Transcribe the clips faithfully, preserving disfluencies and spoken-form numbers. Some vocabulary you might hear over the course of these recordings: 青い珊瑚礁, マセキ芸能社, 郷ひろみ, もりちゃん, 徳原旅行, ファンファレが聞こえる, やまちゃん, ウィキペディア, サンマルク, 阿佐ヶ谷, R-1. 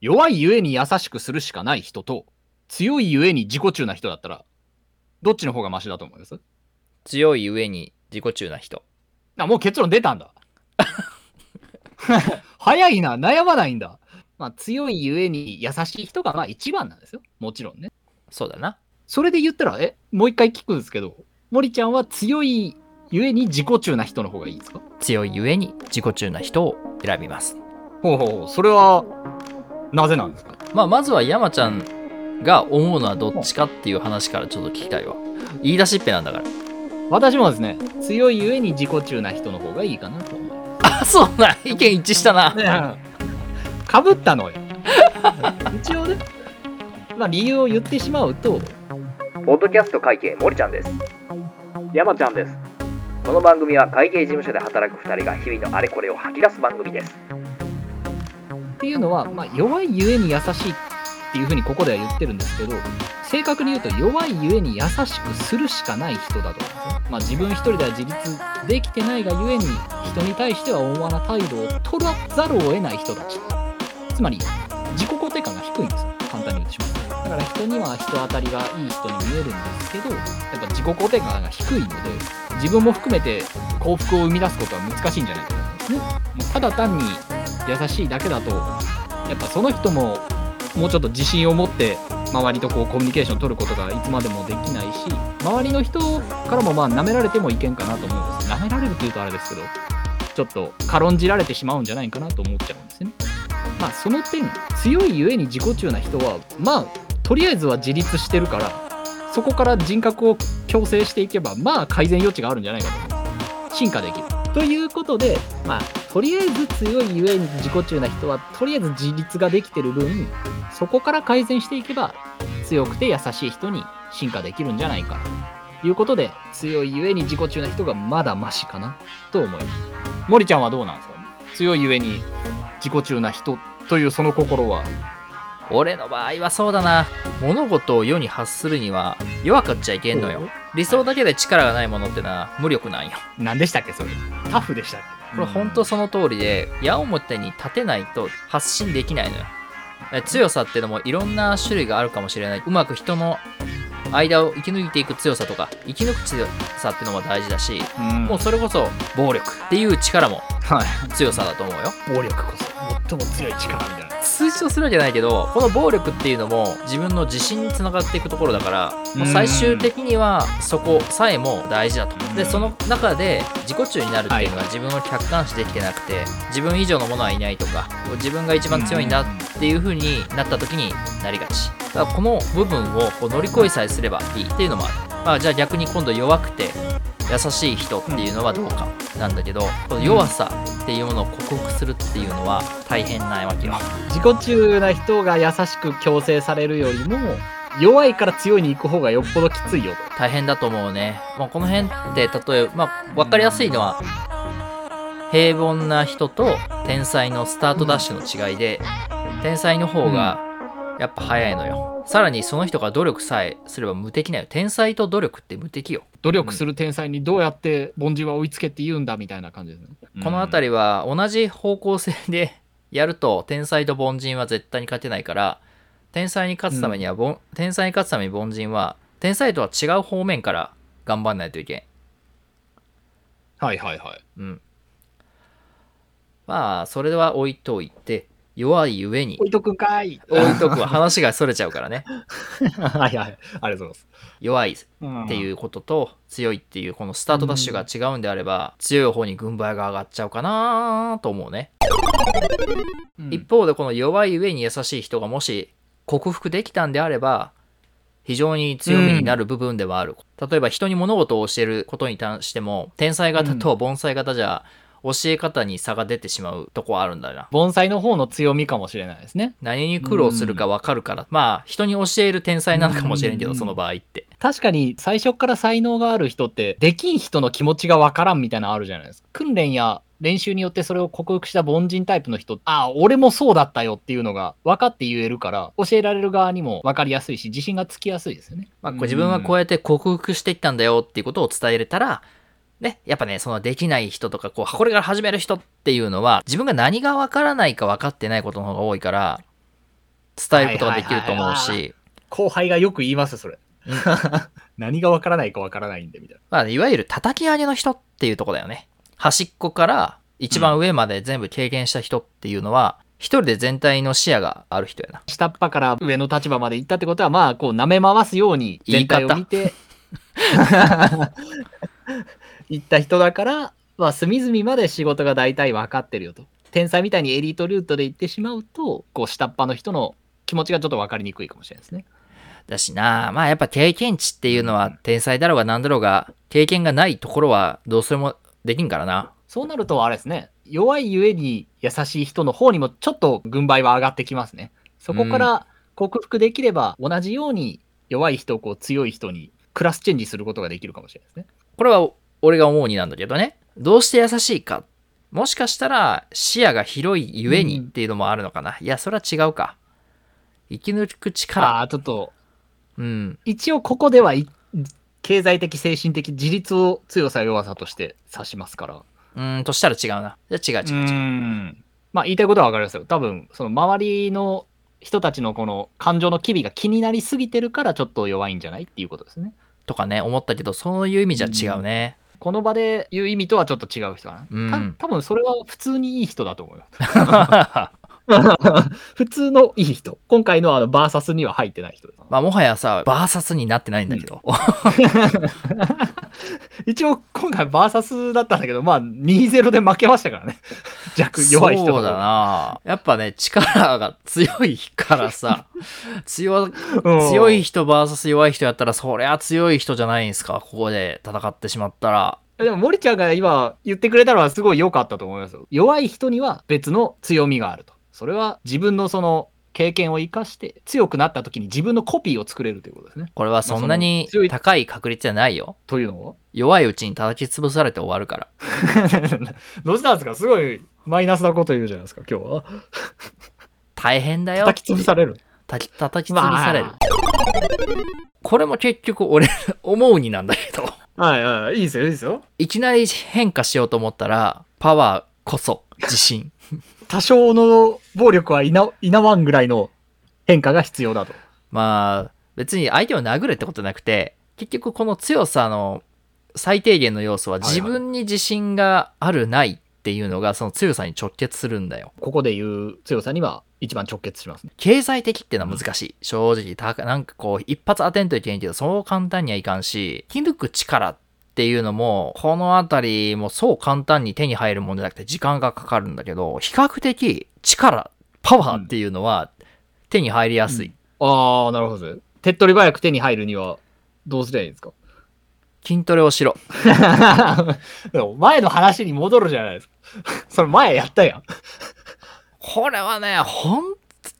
弱いゆえに優しくするしかない人と、強いゆえに自己中な人だったら、どっちの方がマシだと思います？強いゆえに自己中な人。あ、もう結論出たんだ。早いな、悩まないんだ。まあ、強いゆえに優しい人がまあ一番なんですよ。もちろんね。そうだな。それで言ったら、え、もう一回聞くんですけど、森ちゃんは強いゆえに自己中な人の方がいいですか？強いゆえに自己中な人を選びます。ほうほう、それはなぜなんですか？まあ、まずは山ちゃんが思うのはどっちかっていう話からちょっと聞きたいわ。言い出しっぺなんだから。私もですね、強いゆえに自己中な人の方がいいかなと思います。あ、そうな、意見一致したな。かぶったのよ。一応ね、まあ理由を言ってしまうと、ポッドキャスト会計、森ちゃんです。山ちゃんです。この番組は会計事務所で働くふたりが日々のあれこれを吐き出す番組です。っていうのは、まあ、弱いゆえに優しいっていう風にここでは言ってるんですけど、正確に言うと弱いゆえに優しくするしかない人だと思うんですね。まあ、自分一人では自立できてないがゆえに人に対しては思わな態度を取らざるを得ない人たち。つまり自己肯定感が低いんですよ。簡単に言ってしまう。だから人には人当たりがいい人に見えるんですけど、やっぱ自己肯定感が低いので、自分も含めて幸福を生み出すことは難しいんじゃないかと思うんですね。もうただ単に優しいだけだと、やっぱその人ももうちょっと自信を持って周りとこうコミュニケーションを取ることがいつまでもできないし、周りの人からもまあ舐められてもいけんかなと思うんです。舐められるっていうとあれですけど、ちょっと軽んじられてしまうんじゃないかなと思っちゃうんですね。まあその点、強いゆえに自己中な人はまあとりあえずは自立してるから、そこから人格を矯正していけばまあ改善余地があるんじゃないかと思います。進化できるということで、まあとりあえず強いゆえに自己中な人はとりあえず自立ができてる分、そこから改善していけば強くて優しい人に進化できるんじゃないかということで、強いゆえに自己中な人がまだマシかなと思います。森ちゃんはどうなんですか？強いゆえに自己中な人というその心は。俺の場合はそうだな、物事を世に発するには弱かっちゃいけんのよ。理想だけで力がないものってのは無力なんよ。何でしたっけそれ、タフでしたっけ？これほんとその通りで、矢面に立てないと発信できないのよ。強さってのもいろんな種類があるかもしれない。うまく人の間を生き抜いていく強さとか、生き抜く強さってのも大事だし、うん、もうそれこそ暴力っていう力も強さだと思うよ。暴力こそ最も強い力みたいな。推奨するわけじゃないけど、この暴力っていうのも自分の自信につながっていくところだから、うん、もう最終的にはそこさえも大事だと思う、うん、でその中で自己中になるっていうのは自分を客観視できてなくて、はい、自分以上のものはいないとか、自分が一番強いんだっていう風になった時になりがちだから、この部分をこう乗り越えさえすればいいっていうのもある。まあ、じゃあ逆に今度弱くて優しい人っていうのはどうかなんだけど、この弱さっていうものを克服するっていうのは大変なわけよ。自己中な人が優しく矯正されるよりも弱いから強いに行く方がよっぽどきついよ。大変だと思うね。まあ、この辺って例えば、まあ、分かりやすいのは平凡な人と天才のスタートダッシュの違いで、天才の方がやっぱ早いのよ。さらにその人が努力さえすれば無敵なよ。天才と努力って無敵よ。努力する天才にどうやって凡人は追いつけって言うんだみたいな感じですね。うん、この辺りは同じ方向性でやると天才と凡人は絶対に勝てないから、天才に勝つためには、うん、天才に勝つために凡人は天才とは違う方面から頑張んないといけん。はいはいはい。うん。まあそれは置いといて。弱いゆえに置いとくかい置いとくは話がそれちゃうからね。はいはい、ありがとうございます。弱いっていうことと強いっていうこのスタートダッシュが違うんであれば、うん、強い方に軍配が上がっちゃうかなと思うね、うん、一方でこの弱いゆえに優しい人がもし克服できたんであれば非常に強みになる部分ではある、うん、例えば人に物事を教えることに対しても天才型と凡才型じゃ、うん、教え方に差が出てしまうとこはあるんだな。盆栽の方の強みかもしれないですね。何に苦労するか分かるから、うん、まあ人に教える天才なのかもしれんけど、うん、その場合って確かに最初から才能がある人ってできん人の気持ちが分からんみたいなのあるじゃないですか。訓練や練習によってそれを克服した凡人タイプの人、ああ俺もそうだったよっていうのが分かって言えるから、教えられる側にも分かりやすいし自信がつきやすいですよね。まあ、こう自分はこうやって克服していったんだよっていうことを伝えれたらね、やっぱね、そのできない人とか、こう、これから始める人っていうのは、自分が何が分からないか分かってないことの方が多いから、伝えることができると思うし、後輩がよく言いますそれ何がわからないかわからないんでみたいな、まあ、いわゆる叩き上げの人っていうとこだよね。端っこから一番上まで全部経験した人っていうのは、うん、一人で全体の視野がある人やな。下っ端から上の立場まで行ったってことは、まあこう舐め回すように全体を見て行った人だから、まあ、隅々まで仕事が大体分かってるよと。天才みたいにエリートルートで行ってしまうと、こう下っ端の人の気持ちがちょっと分かりにくいかもしれないですね。だしな、まあやっぱ経験値っていうのは天才だろうが何だろうが経験がないところはどうするもできんからな。そうなるとあれですね、弱いゆえに優しい人の方にもちょっと軍配は上がってきますね。そこから克服できれば、同じように弱い人をこう強い人にクラスチェンジすることができるかもしれないですね。これは俺が思うになんだけどね、どうして優しいか、もしかしたら視野が広いゆえにっていうのもあるのかな、うん、いやそれは違うか、生き抜く力、あちょっと、うん、一応ここでは経済的精神的自立を強さ弱さとして指しますから、うーんとしたら違うな。じゃあ違う違う違う、 うーん、まあ言いたいことは分かりますよ。多分その周りの人たちのこの感情の機微が気になりすぎてるから、ちょっと弱いんじゃないっていうことですねとかね、思ったけどそういう意味じゃ違うね、うん、この場で言う意味とはちょっと違う人だな、うん、た多分それは普通にいい人だと思います普通のいい人、今回のあのバーサスには入ってない人です、まあ、もはやさバーサスになってないんだけど、うん、一応今回バーサスだったんだけど、まあ にたいゼロ で負けましたからね弱弱い人。そうだな、やっぱね力が強いからさ強, 強い人バーサス弱い人やったら、そりゃ強い人じゃないんすか、ここで戦ってしまったら。でも森ちゃんが今言ってくれたのはすごい良かったと思いますよ。弱い人には別の強みがあると、それは自分のその経験を生かして強くなった時に自分のコピーを作れるということですね。これはそんなに高い確率じゃないよ。というのは弱いうちに叩き潰されて終わるからどうしたんですか、すごいマイナスなこと言うじゃないですか今日は大変だよ、叩き潰される叩き潰される、まあ、これも結局俺思うになんだけどはいはい、いいですよいいですよ。いきなり変化しようと思ったらパワーこそ自信多少の暴力はいな、いなわんぐらいの変化が必要だと。まあ別に相手を殴るってことなくて、結局この強さの最低限の要素は自分に自信があるないっていうのがその強さに直結するんだよ。ここで言う強さには一番直結しますね。経済的っていうのは難しい、うん、正直たなんかこう一発当てんといけんけどそう簡単にはいかんし、生き抜く力ってっていうのもこのあたりもそう簡単に手に入るものじゃなくて時間がかかるんだけど、比較的力パワーっていうのは手に入りやすい、うんうん、ああなるほど。手っ取り早く手に入るにはどうすればいいんですか。筋トレをしろでも前の話に戻るじゃないですかそれ前やったやんこれはね本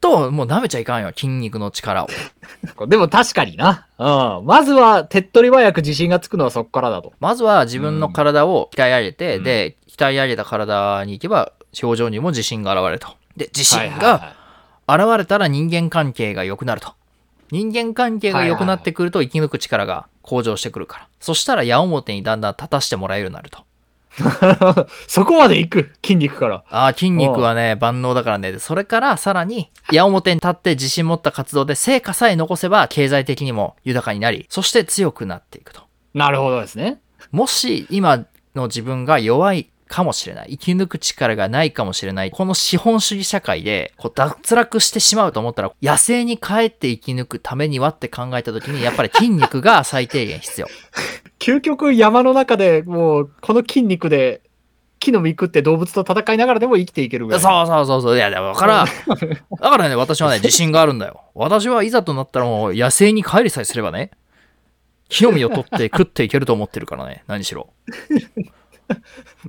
当もう舐めちゃいかんよ筋肉の力をでも確かにな、うん、まずは手っ取り早く自信がつくのはそこからだと。まずは自分の体を鍛え上げて、うん、で鍛え上げた体に行けば表情にも自信が現れると。で自信が現れたら人間関係が良くなると。人間関係が良くなってくると生き抜く力が向上してくるから、はいはいはい、そしたら矢面にだんだん立たしてもらえるようになるとそこまで行く筋肉から。ああ筋肉はね万能だからね。それからさらに矢面に立って自信持った活動で成果さえ残せば経済的にも豊かになり、そして強くなっていくと。なるほどですね。もし今の自分が弱いかもしれない、生き抜く力がないかもしれない、この資本主義社会でこう脱落してしまうと思ったら、野生に帰って生き抜くためにはって考えた時にやっぱり筋肉が最低限必要究極山の中でもうこの筋肉で木の実食って動物と戦いながらでも生きていけるぐらい。そうそうそうそう、いやだからだからね私はね自信があるんだよ。私はいざとなったらもう野生に帰りさえすればね木の実を取って食っていけると思ってるからね何しろ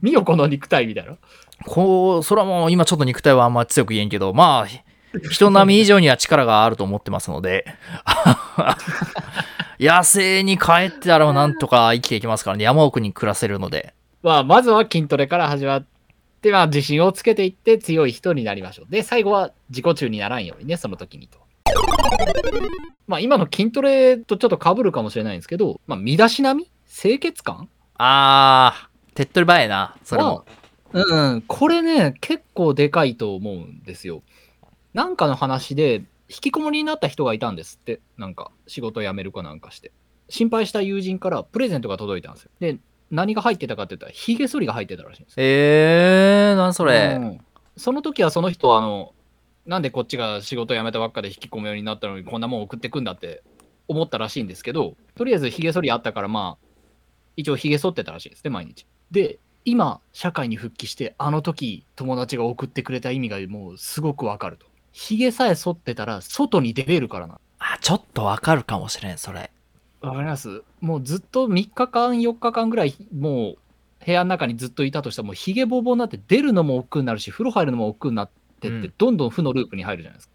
ミヨコの肉体みたいな。こうそれはもう今ちょっと肉体はあんま強く言えんけど、まあ人並み以上には力があると思ってますので野生に帰ってたらなんとか生きていきますからね。山奥に暮らせるので、まあ、まずは筋トレから始まって、まあ、自信をつけていって強い人になりましょう。で最後は自己中にならんようにね、その時にと。まあ今の筋トレとちょっと被るかもしれないんですけど、まあ、身だしなみ清潔感、あー手っ取り早いなそれも、まあ、うん、これね結構でかいと思うんですよ。なんかの話で引きこもりになった人がいたんですって。なんか仕事辞めるかなんかして心配した友人からプレゼントが届いたんですよ。で何が入ってたかって言ったらひげ剃りが入ってたらしいんですよ。えー、なんそれ、うん、その時はその人はあのなんでこっちが仕事辞めたばっかで引きこもりになったのにこんなもん送ってくんだって思ったらしいんですけど、とりあえずひげ剃りあったからまあ一応ひげ剃ってたらしいですね毎日。で今社会に復帰してあの時友達が送ってくれた意味がもうすごくわかると。ひげさえ剃ってたら外に出れるからな。あ、ちょっとわかるかもしれんそれ。わかります。もうずっとみっかかんよっかかんぐらいもう部屋の中にずっといたとしたらもうひげぼうぼうになって出るのも億劫になるし風呂入るのも億劫になってって、うん、どんどん負のループに入るじゃないですか。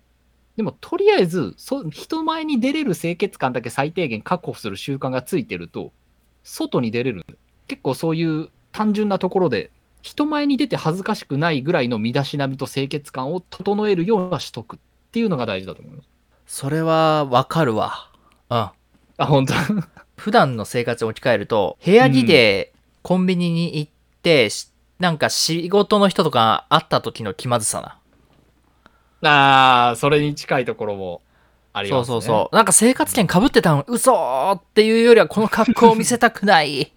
でもとりあえずそ人前に出れる清潔感だけ最低限確保する習慣がついてると外に出れる。結構そういう単純なところで人前に出て恥ずかしくないぐらいの身だしなみと清潔感を整えるようなしとくっていうのが大事だと思います。それはわかるわ。うん。あ、本当普段の生活に置き換えると部屋着でコンビニに行って、うん、なんか仕事の人とか会った時の気まずさな。あー、それに近いところもありますね。そうそうそう。なんか生活圏被ってたの、嘘ーっていうよりはこの格好を見せたくない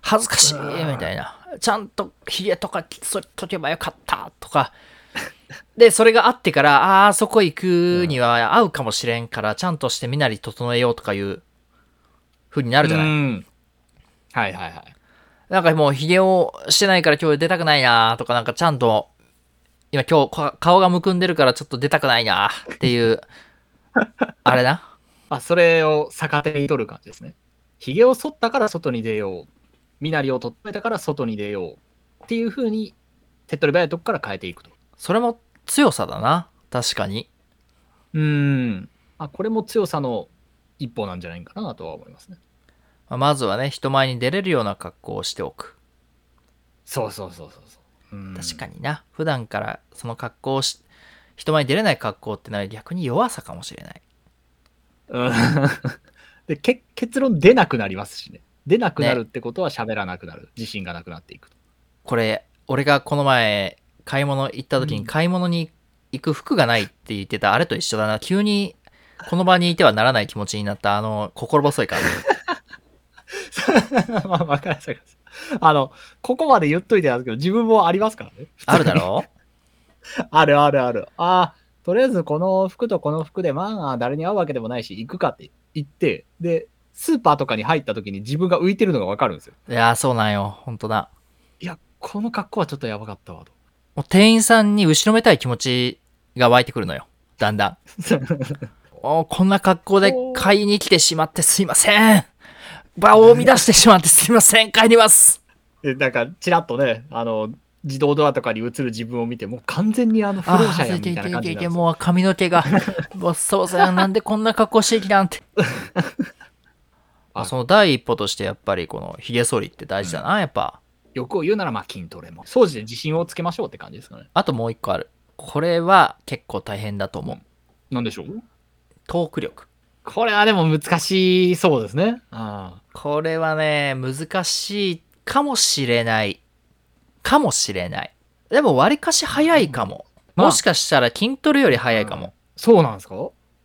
恥ずかしいみたいな、ちゃんとひげとか剃っとけばよかったとかで、それがあってからああそこ行くには合うかもしれんからちゃんとして身なり整えようとかいう風になるじゃない。うん、はいはいはい。なんかもうひげをしてないから今日出たくないなとか、なんかちゃんと今今日顔がむくんでるからちょっと出たくないなっていうあれなあ、それを逆手に取る感じですね。ひげを剃ったから外に出よう、身なりを取ってたから外に出ようっていう風に手っ取り早いとこから変えていくと。それも強さだな、確かに。うーん、あ、これも強さの一歩なんじゃないかなとは思いますね。まずはね、人前に出れるような格好をしておく。そうそうそうそうそう。うん、確かにな。普段からその格好をし、人前に出れない格好ってのは逆に弱さかもしれない。うん、で、け、結論出なくなりますしね。出なくなるってことは喋らなくなる、ね、自信がなくなっていくと。これ俺がこの前買い物行った時に買い物に行く服がないって言ってたあれと一緒だな。急にこの場にいてはならない気持ちになったあの心細い感じわかりました。あのここまで言っといてなんですけど自分もありますからね。あるだろうあるあるある。あー、とりあえずこの服とこの服でまあ誰に会うわけでもないし行くかって言って、でスーパーとかに入った時に自分が浮いてるのが分かるんですよ。いやー、そうなんよ、本当だ。いや、この格好はちょっとやばかったわと。もう店員さんに後ろめたい気持ちが湧いてくるのよ、だんだんお、こんな格好で買いに来てしまってすいません、場を乱してしまってすいません、帰りますなんかちらっとね、あの自動ドアとかに映る自分を見てもう完全にあの不老者やみたいな感じなんです。もう髪の毛がボッソボソや、なんでこんな格好してきたんてあ、その第一歩としてやっぱりこのひげ剃りって大事だな、うん、やっぱ欲を言うならまあ筋トレも掃除で自信をつけましょうって感じですかね。あともう一個ある。これは結構大変だと思う。なんでしょう。トーク力。これはでも難しそうですね。あ、これはね難しいかもしれないかもしれない。でもわりかし早いかも、まあ、もしかしたら筋トレより早いかも、うん、そうなんですか。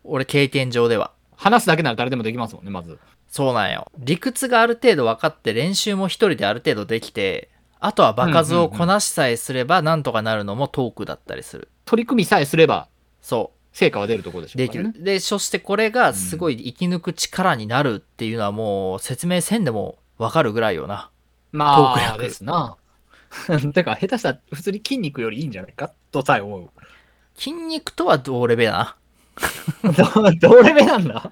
俺経験上では話すだけなら誰でもできますもんね。まずそうなんよ。理屈がある程度分かって練習も一人である程度できて、あとは場数をこなしさえすればなんとかなるのもトークだったりする、うんうんうん、取り組みさえすればそう成果は出るところでしょうかね。できる。でそしてこれがすごい生き抜く力になるっていうのはもう説明せんでも分かるぐらいよな、まあ、トーク力ですなだから下手したら普通に筋肉よりいいんじゃないかとさえ思う。筋肉とは同レベルな同レベなんだ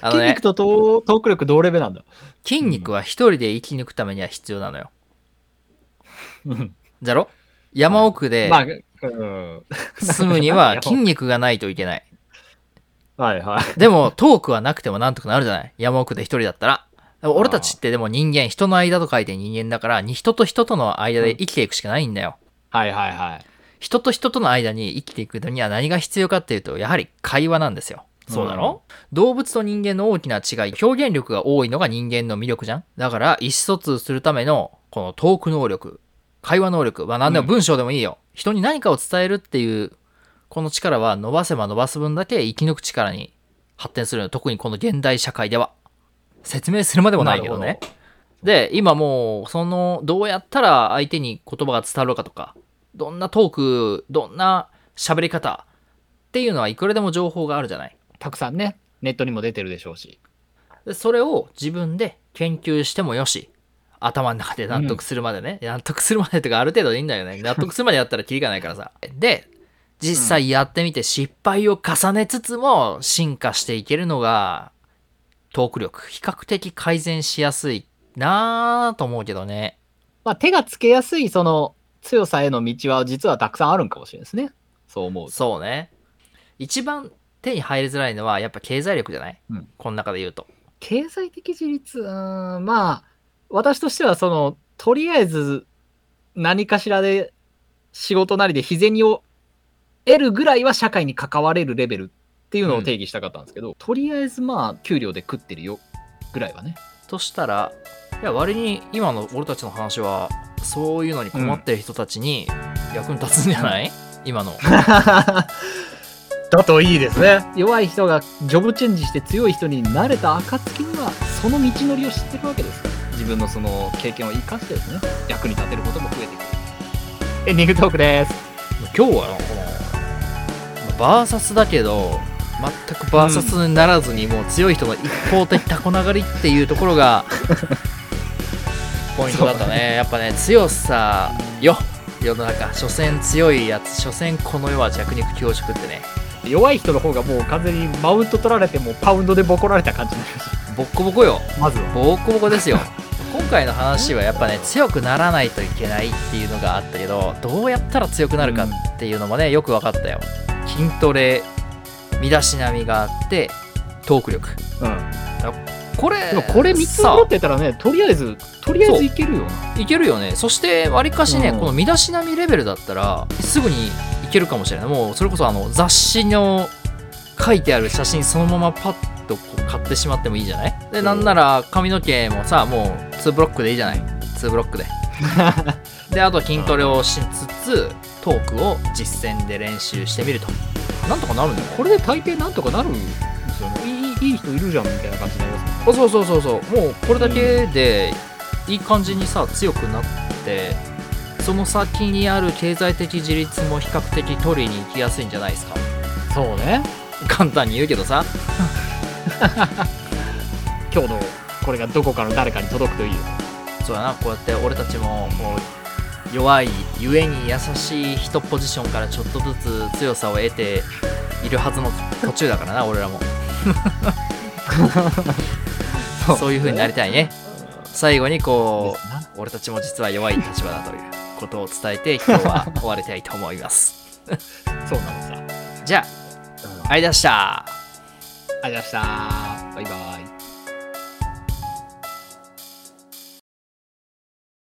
あの、ね、筋肉とトーク力同レベなんだ。筋肉は一人で生き抜くためには必要なのよ、うん、じゃろ。山奥で住むには筋肉がないといけないはいはい。でもトークはなくてもなんとかなるじゃない、山奥で一人だったら。俺たちってでも人間、人の間と書いて人間だから人と人との間で生きていくしかないんだよ、うん、はいはいはい。人と人との間に生きていくのには何が必要かっていうとやはり会話なんですよ。そうだろ、うん、動物と人間の大きな違い、表現力が多いのが人間の魅力じゃん。だから意思疎通するためのこのトーク能力、会話能力、まあ何でも文章でもいいよ、うん、人に何かを伝えるっていうこの力は伸ばせば伸ばす分だけ生き抜く力に発展するの、特にこの現代社会では。説明するまでもないけどね。で、今もうそのどうやったら相手に言葉が伝わるかとか、どんなトーク、どんな喋り方っていうのはいくらでも情報があるじゃない。たくさんね、ネットにも出てるでしょうし。で、それを自分で研究してもよし、頭の中で納得するまでね、うん、納得するまでとかある程度でいいんだよね。納得するまでやったらキリがないからさ。で、実際やってみて失敗を重ねつつも進化していけるのがトーク力、比較的改善しやすいなぁと思うけどね。まあ手がつけやすいその強さへの道は実はたくさんあるんかもしれないですね。そう思う。そうね。一番手に入りづらいのはやっぱ経済力じゃない？うん、この中で言うと。経済的自立、うーん、まあ私としてはそのとりあえず何かしらで仕事なりで日銭を得るぐらいは社会に関われるレベルっていうのを定義したかったんですけど、うん、とりあえずまあ給料で食ってるよぐらいはね。としたら、いや割に今の俺たちの話はそういうのに困ってる人たちに役に立つんじゃない？今のだといいですね。弱い人がジョブチェンジして強い人になれた暁にはその道のりを知ってるわけですから、自分のその経験を生かしてですね、役に立てることも増えていく。エンディングトークです。今日はこのバーサスだけど全くバーサスにならずに、もう強い人の一方的タコ流れっていうところがポイントだったね。やっぱね、強さよ、世の中所詮強いやつ、所詮この世は弱肉強食ってね。弱い人の方がもう完全にマウント取られて、もうパウンドでボコられた感じになりました。ボッコボコよ、まずはボッコボコですよ。今回の話はやっぱね、強くならないといけないっていうのがあったけど、どうやったら強くなるかっていうのもね、よく分かったよ。筋トレ、身だしなみがあって、トーク力、うん、これこれみっつ持ってたらね、とりあえずとりあえずいけるよいけるよね。そしてわりかしね、うん、この身だしなみレベルだったらすぐにいけるかもしれない。もうそれこそあの雑誌の書いてある写真そのままパッとこう買ってしまってもいいじゃない。でなんなら髪の毛もさ、もうにブロックでいいじゃない。にブロックでであと筋トレをしつつトークを実践で練習してみるとなんとかなるんだよ。これで大抵なんとかなるんですよね。いい、いい人いるじゃんみたいな感じになりますね。そうそうそうそう、もうこれだけでいい感じにさ強くなって、その先にある経済的自立も比較的取りに行きやすいんじゃないですか。そうね、簡単に言うけどさ今日のこれがどこかの誰かに届くといいよ。そうだな、こうやって俺たちももう弱いゆえに優しい人ポジションからちょっとずつ強さを得ているはずの途中だからな俺らもそういう風になりたいね。最後にこう俺たちも実は弱い立場だということを伝えて今日は終わりたいと思いますそうなんです。じゃあ、ありがとうございました。ありがとうございました。バイバイ。